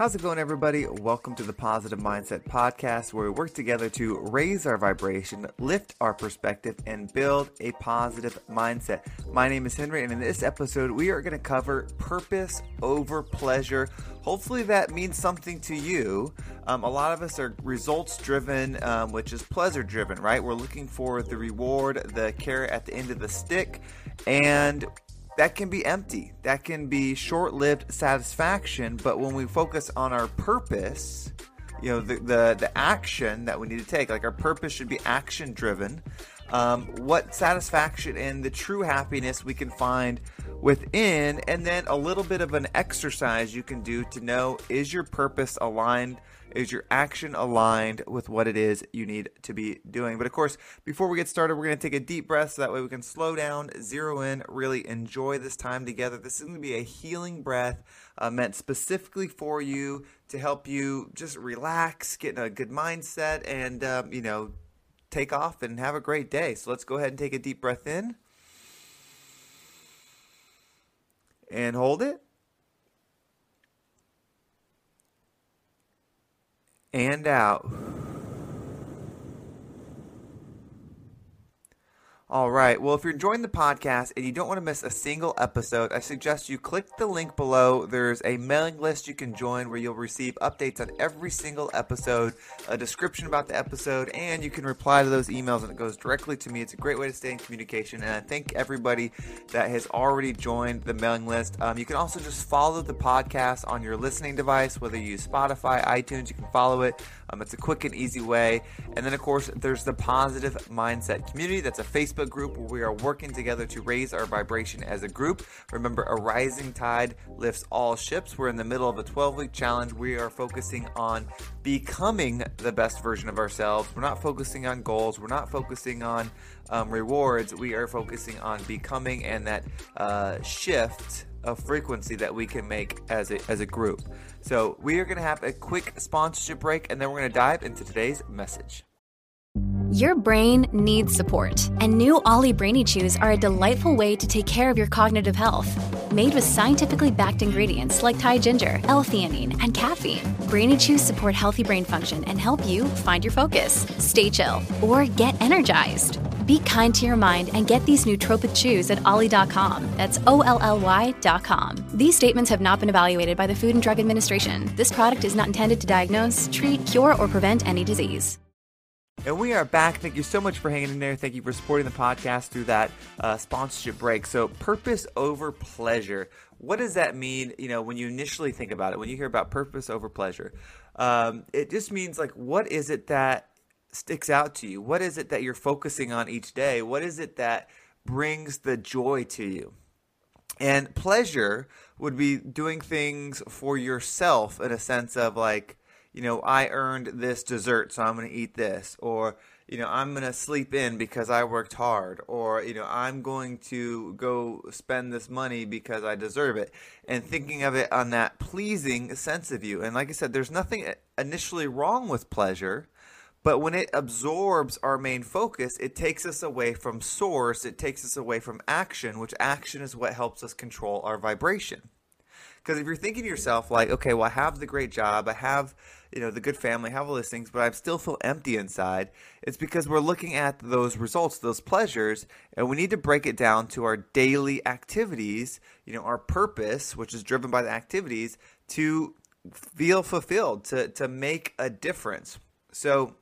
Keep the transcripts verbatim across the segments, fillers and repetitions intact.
How's it going, everybody? Welcome to the Positive Mindset Podcast, where we work together to raise our vibration, lift our perspective, and build a positive mindset. My name is Henry, and in this episode, we are going to cover purpose over pleasure. Hopefully that means something to you. Um, a lot of us are results-driven, um, which is pleasure-driven, right? We're looking for the reward, the carrot at the end of the stick, and that can be empty. That can be short-lived satisfaction. But when we focus on our purpose, you know, the the, the action that we need to take, like our purpose should be action-driven. Um, what satisfaction and the true happiness we can find within, and then a little bit of an exercise you can do to know, is your purpose aligned? Is your action aligned with what it is you need to be doing? But of course, before we get started, we're going to take a deep breath so that way we can slow down, zero in, really enjoy this time together. This is going to be a healing breath uh, meant specifically for you to help you just relax, get in a good mindset, and, um, you know, take off and have a great day. So let's go ahead and take a deep breath in and hold it. And out. All right. Well, if you're enjoying the podcast and you don't want to miss a single episode, I suggest you click the link below. There's a mailing list you can join where you'll receive updates on every single episode, a description about the episode, and you can reply to those emails and it goes directly to me. It's a great way to stay in communication, and I thank everybody that has already joined the mailing list. Um, you can also just follow the podcast on your listening device, whether you use Spotify, iTunes, you can follow it. Um, it's a quick and easy way. And then, of course, there's the Positive Mindset Community. That's a Facebook group where we are working together to raise our vibration as a group. Remember, a rising tide lifts all ships. We're in the middle of a twelve-week challenge. We are focusing on becoming the best version of ourselves. We're not focusing on goals. We're not focusing on um, rewards. We are focusing on becoming, and that uh, shift of frequency that we can make as a, as a group. So we are going to have a quick sponsorship break, and then we're going to dive into today's message. Your brain needs support, and new Ollie Brainy Chews are a delightful way to take care of your cognitive health. Made with scientifically backed ingredients like Thai ginger, L-theanine, and caffeine, Brainy Chews support healthy brain function and help you find your focus, stay chill, or get energized. Be kind to your mind and get these nootropic chews at ollie dot com. That's O L L Y dot com. These statements have not been evaluated by the Food and Drug Administration. This product is not intended to diagnose, treat, cure, or prevent any disease. And we are back. Thank you so much for hanging in there. Thank you for supporting the podcast through that uh, sponsorship break. So purpose over pleasure. What does that mean, you know, when you initially think about it, when you hear about purpose over pleasure? Um, it just means, like, what is it that sticks out to you? What is it that you're focusing on each day? What is it that brings the joy to you? And pleasure would be doing things for yourself in a sense of, like, you know, I earned this dessert, so I'm going to eat this, or, you know, I'm going to sleep in because I worked hard, or, you know, I'm going to go spend this money because I deserve it, and thinking of it on that pleasing sense of you. And like I said, there's nothing initially wrong with pleasure, but when it absorbs our main focus, it takes us away from source, it takes us away from action, which action is what helps us control our vibration. Because if you're thinking to yourself, like, okay, well, I have the great job, I have, you know, the good family, I have all these things, but I still feel empty inside, it's because we're looking at those results, those pleasures, and we need to break it down to our daily activities, you know, our purpose, which is driven by the activities, to feel fulfilled, to, to make a difference. So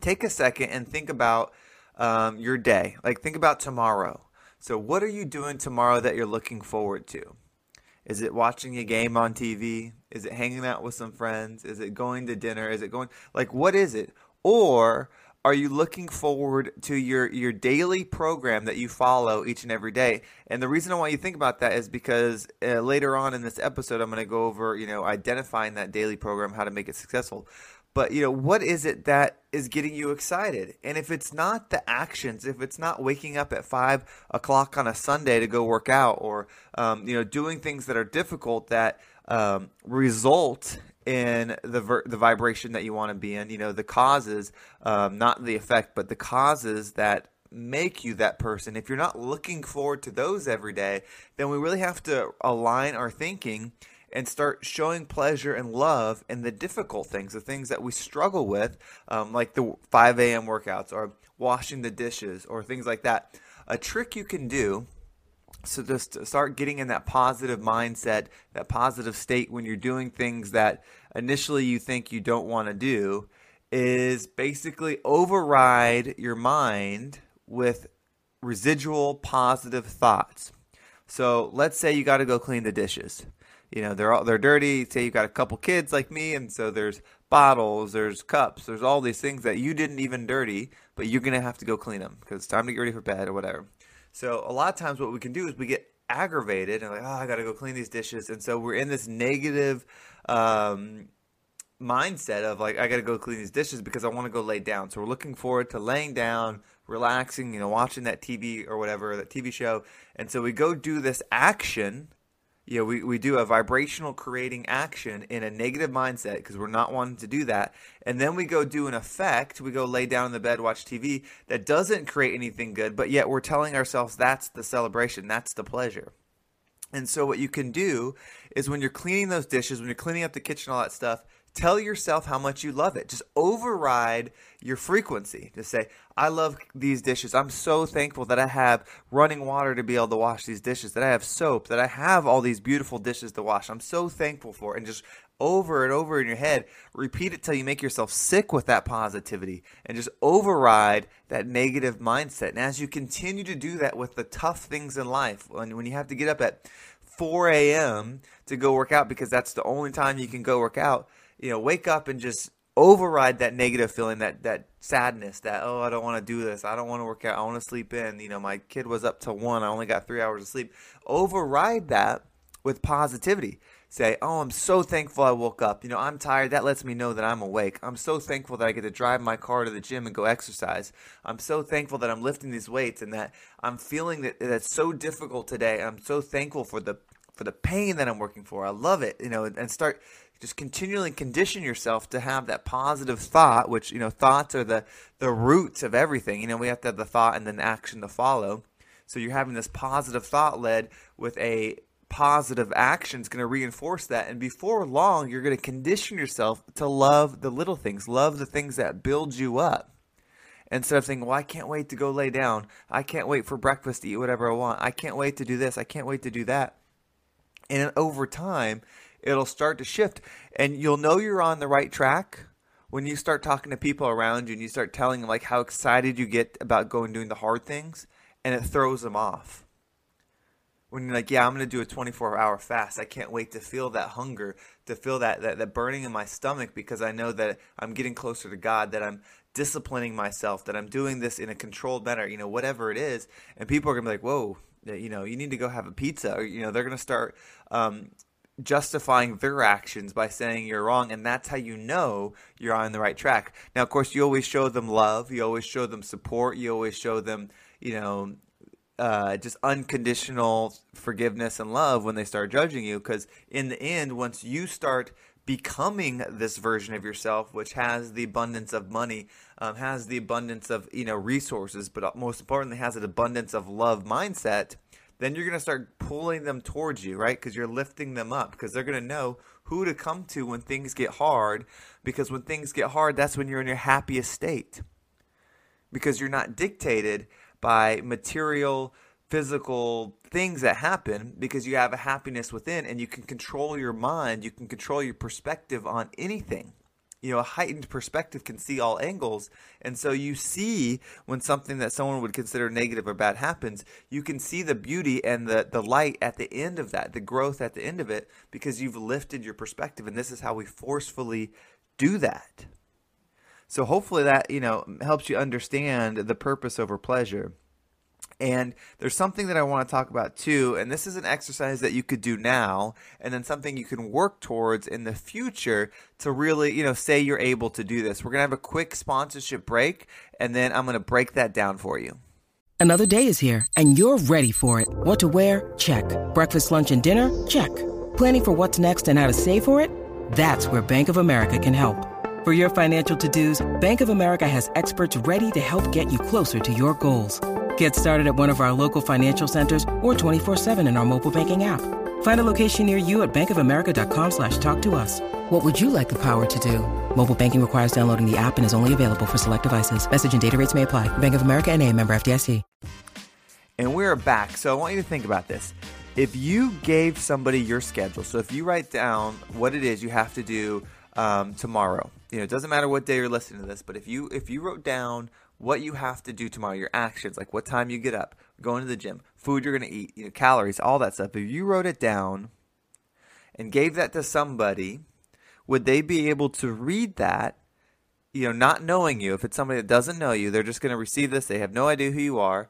take a second and think about um, your day. Like, think about tomorrow. So what are you doing tomorrow that you're looking forward to? Is it watching a game on T V? Is it hanging out with some friends? Is it going to dinner? Is it going – like, what is it? Or are you looking forward to your, your daily program that you follow each and every day? And the reason I want you to think about that is because uh, later on in this episode, I'm going to go over, you know, identifying that daily program, how to make it successful. But, you know, what is it that is getting you excited? And if it's not the actions, if it's not waking up at five o'clock on a Sunday to go work out, or, um, you know, doing things that are difficult that um, result in the ver- the vibration that you want to be in, you know, the causes, um, not the effect, but the causes that make you that person. If you're not looking forward to those every day, then we really have to align our thinking and start showing pleasure and love in the difficult things, the things that we struggle with, um, like the five a.m. workouts or washing the dishes or things like that. A trick you can do, so just start getting in that positive mindset, that positive state when you're doing things that initially you think you don't want to do, is basically override your mind with residual positive thoughts. So let's say you got to go clean the dishes. You know, they're all, they're dirty. Say you've got a couple kids like me, and so there's bottles, there's cups, there's all these things that you didn't even dirty, but you're going to have to go clean them because it's time to get ready for bed or whatever. So a lot of times what we can do is we get aggravated and like, oh, I got to go clean these dishes. And so we're in this negative um, mindset of like, I got to go clean these dishes because I want to go lay down. So we're looking forward to laying down, relaxing, you know, watching that T V or whatever, that T V show. And so we go do this action. Yeah, we, we do a vibrational creating action in a negative mindset because we're not wanting to do that. And then we go do an effect. We go lay down in the bed, watch T V. That doesn't create anything good, but yet we're telling ourselves that's the celebration. That's the pleasure. And so what you can do is when you're cleaning those dishes, when you're cleaning up the kitchen, all that stuff, tell yourself how much you love it. Just override your frequency. Just say, I love these dishes. I'm so thankful that I have running water to be able to wash these dishes, that I have soap, that I have all these beautiful dishes to wash. I'm so thankful for it. And just over and over in your head, repeat it till you make yourself sick with that positivity and just override that negative mindset. And as you continue to do that with the tough things in life, when, when you have to get up at four a.m. to go work out because that's the only time you can go work out, you know, wake up and just override that negative feeling, that that sadness, that, oh, I don't want to do this. I don't want to work out. I want to sleep in. You know, my kid was up till one. I only got three hours of sleep. Override that with positivity. Say, oh, I'm so thankful I woke up. You know, I'm tired. That lets me know that I'm awake. I'm so thankful that I get to drive my car to the gym and go exercise. I'm so thankful that I'm lifting these weights and that I'm feeling that that's so difficult today. I'm so thankful for the for the pain that I'm working for. I love it, you know, and start just continually condition yourself to have that positive thought, which, you know, thoughts are the, the roots of everything. You know, we have to have the thought and then the action to follow. So you're having this positive thought led with a positive action is going to reinforce that. And before long, you're going to condition yourself to love the little things, love the things that build you up. Instead of saying, well, I can't wait to go lay down. I can't wait for breakfast to eat whatever I want. I can't wait to do this. I can't wait to do that. And over time, it'll start to shift. And you'll know you're on the right track when you start talking to people around you and you start telling them like how excited you get about going and doing the hard things, and it throws them off. When you're like, yeah, I'm going to do a twenty-four hour fast. I can't wait to feel that hunger, to feel that, that that burning in my stomach because I know that I'm getting closer to God, that I'm disciplining myself, that I'm doing this in a controlled manner, you know, whatever it is. And people are going to be like, whoa, you know, you need to go have a pizza. Or, you know, they're going to start um, justifying their actions by saying you're wrong, and that's how you know you're on the right track. Now, of course, you always show them love. You always show them support. You always show them, you know, uh, just unconditional forgiveness and love when they start judging you, because in the end, once you start becoming this version of yourself, which has the abundance of money, um, has the abundance of, you know, resources, but most importantly has an abundance of love mindset, then you're going to start pulling them towards you, right? Because you're lifting them up, because they're going to know who to come to when things get hard, because when things get hard, that's when you're in your happiest state, because you're not dictated by material physical things that happen, because you have a happiness within and you can control your mind. You can control your perspective on anything. You know, a heightened perspective can see all angles. And so you see when something that someone would consider negative or bad happens, you can see the beauty and the, the light at the end of that, the growth at the end of it, because you've lifted your perspective. And this is how we forcefully do that. So hopefully that, you know, helps you understand the purpose over pleasure. And there's something that I want to talk about too, and this is an exercise that you could do now and then something you can work towards in the future to really, you know, say you're able to do this. We're going to have a quick sponsorship break, and then I'm going to break that down for you. Another day is here, and you're ready for it. What to wear? Check. Breakfast, lunch, and dinner? Check. Planning for what's next and how to save for it? That's where Bank of America can help. For your financial to-dos, Bank of America has experts ready to help get you closer to your goals. Get started at one of our local financial centers or twenty-four seven in our mobile banking app. Find a location near you at bankofamerica.com slash talk to us. What would you like the power to do? Mobile banking requires downloading the app and is only available for select devices. Message and data rates may apply. Bank of America N A, member F D I C. And we're back. So I want you to think about this. If you gave somebody your schedule, so if you write down what it is you have to do um, tomorrow, you know, it doesn't matter what day you're listening to this, but if you if you wrote down what you have to do tomorrow, your actions, like what time you get up, going to the gym, food you're going to eat, you know, calories, all that stuff. If you wrote it down and gave that to somebody, would they be able to read that, you know, not knowing you? If it's somebody that doesn't know you, they're just going to receive this. They have no idea who you are.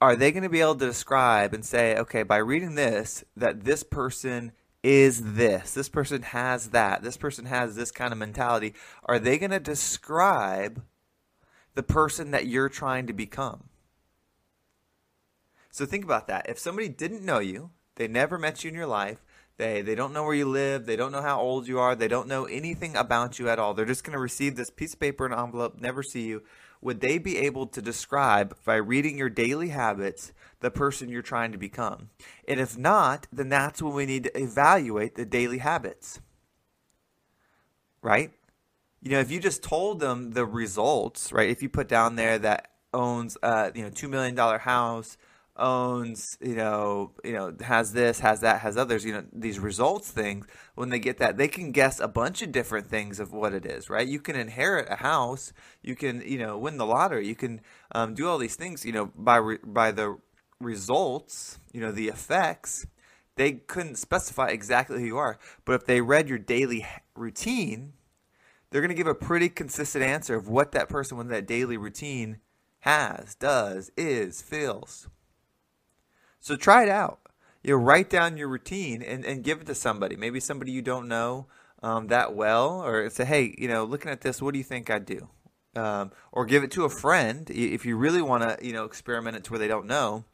Are they going to be able to describe and say, okay, by reading this, that this person is this, this person has that, this person has this kind of mentality? Are they going to describe the person that you're trying to become? So think about that. If somebody didn't know you, they never met you in your life, they they don't know where you live, they don't know how old you are, they don't know anything about you at all, they're just going to receive this piece of paper and envelope, never see you, would they be able to describe by reading your daily habits the person you're trying to become? And if not, then that's when we need to evaluate the daily habits, right? You know, if you just told them the results, right? If you put down there that owns, uh, you know, two million dollars house, owns, you know, you know, has this, has that, has others, you know, these results things, when they get that, they can guess a bunch of different things of what it is, right? You can inherit a house, you can, you know, win the lottery, you can um, do all these things, you know, by re- by the results, you know, the effects. They couldn't specify exactly who you are, but if they read your daily routine, they're going to give a pretty consistent answer of what that person with that daily routine has, does, is, feels. So try it out. You know, write down your routine and, and give it to somebody. Maybe somebody you don't know um, that well, or say, hey, you know, looking at this, what do you think I do? Um, or give it to a friend if you really want to, you know, experiment it to where they don't know.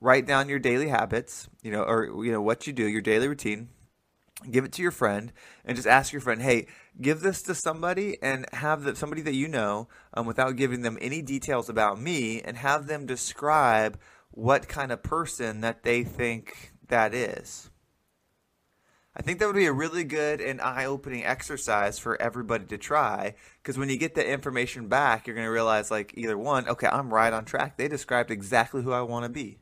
Write down your daily habits, you know, or you know what you do, your daily routine. Give it to your friend and just ask your friend, hey, give this to somebody and have the, somebody that you know um, without giving them any details about me, and have them describe what kind of person that they think that is. I think that would be a really good and eye-opening exercise for everybody to try, because when you get that information back, you're going to realize, like, either one, okay, I'm right on track. They described exactly who I want to be.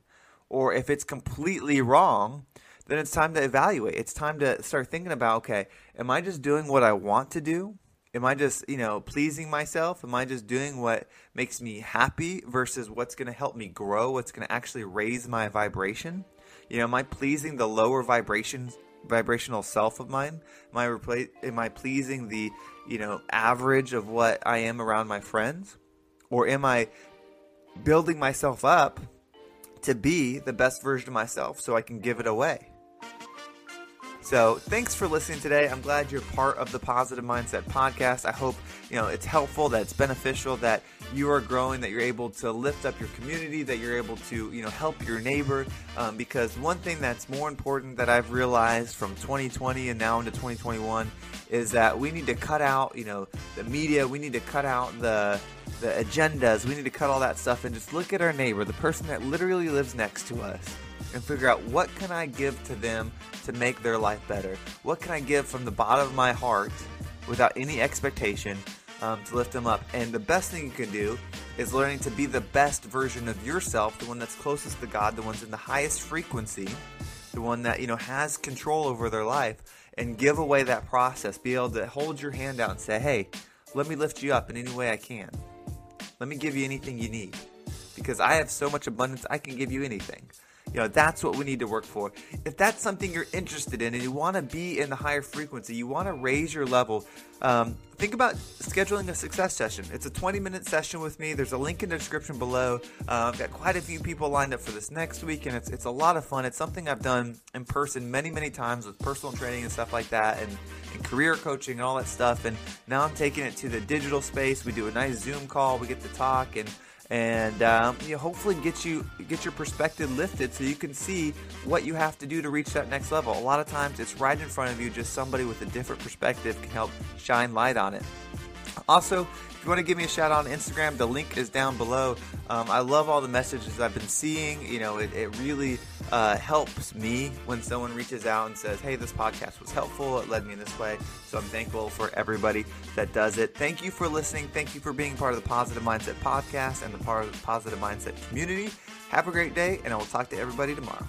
Or if it's completely wrong, then it's time to evaluate. It's time to start thinking about, okay, am I just doing what I want to do? Am I just, you know, pleasing myself? Am I just doing what makes me happy versus what's going to help me grow, what's going to actually raise my vibration? You know, am I pleasing the lower vibrations, vibrational self of mine? Am I repla- am I pleasing the, you know, average of what I am around my friends? Or am I building myself up to be the best version of myself so I can give it away? So thanks for listening today. I'm glad you're part of the Positive Mindset Podcast. I hope, you know, it's helpful, that it's beneficial, that you are growing, that you're able to lift up your community, that you're able to, you know, help your neighbor. Um, because one thing that's more important that I've realized from twenty twenty and now into twenty twenty-one is that we need to cut out, you know, the media. We need to cut out the the agendas. We need to cut all that stuff and just look at our neighbor, the person that literally lives next to us, and figure out, what can I give to them to make their life better? What can I give from the bottom of my heart without any expectation um, to lift them up? And the best thing you can do is learning to be the best version of yourself, the one that's closest to God, the one's in the highest frequency, the one that, you know, has control over their life, and give away that process. Be able to hold your hand out and say, hey, let me lift you up in any way I can. Let me give you anything you need, because I have so much abundance, I can give you anything. You know, that's what we need to work for. If that's something you're interested in and you want to be in the higher frequency, you want to raise your level, um, think about scheduling a success session. It's a twenty-minute session with me. There's a link in the description below. Uh, I've got quite a few people lined up for this next week, and it's it's a lot of fun. It's something I've done in person many, many times with personal training and stuff like that, and, and career coaching and all that stuff. And now I'm taking it to the digital space. We do a nice Zoom call. We get to talk and And um, you know, hopefully get you get your perspective lifted so you can see what you have to do to reach that next level. A lot of times it's right in front of you, just somebody with a different perspective can help shine light on it. Also, If you want to give me a shout out on Instagram, the link is down below. Um, I love all the messages I've been seeing. You know, it, it really uh, helps me when someone reaches out and says, hey, this podcast was helpful. It led me in this way. So I'm thankful for everybody that does it. Thank you for listening. Thank you for being part of the Positive Mindset Podcast and the part of the Positive Mindset Community. Have a great day, and I will talk to everybody tomorrow.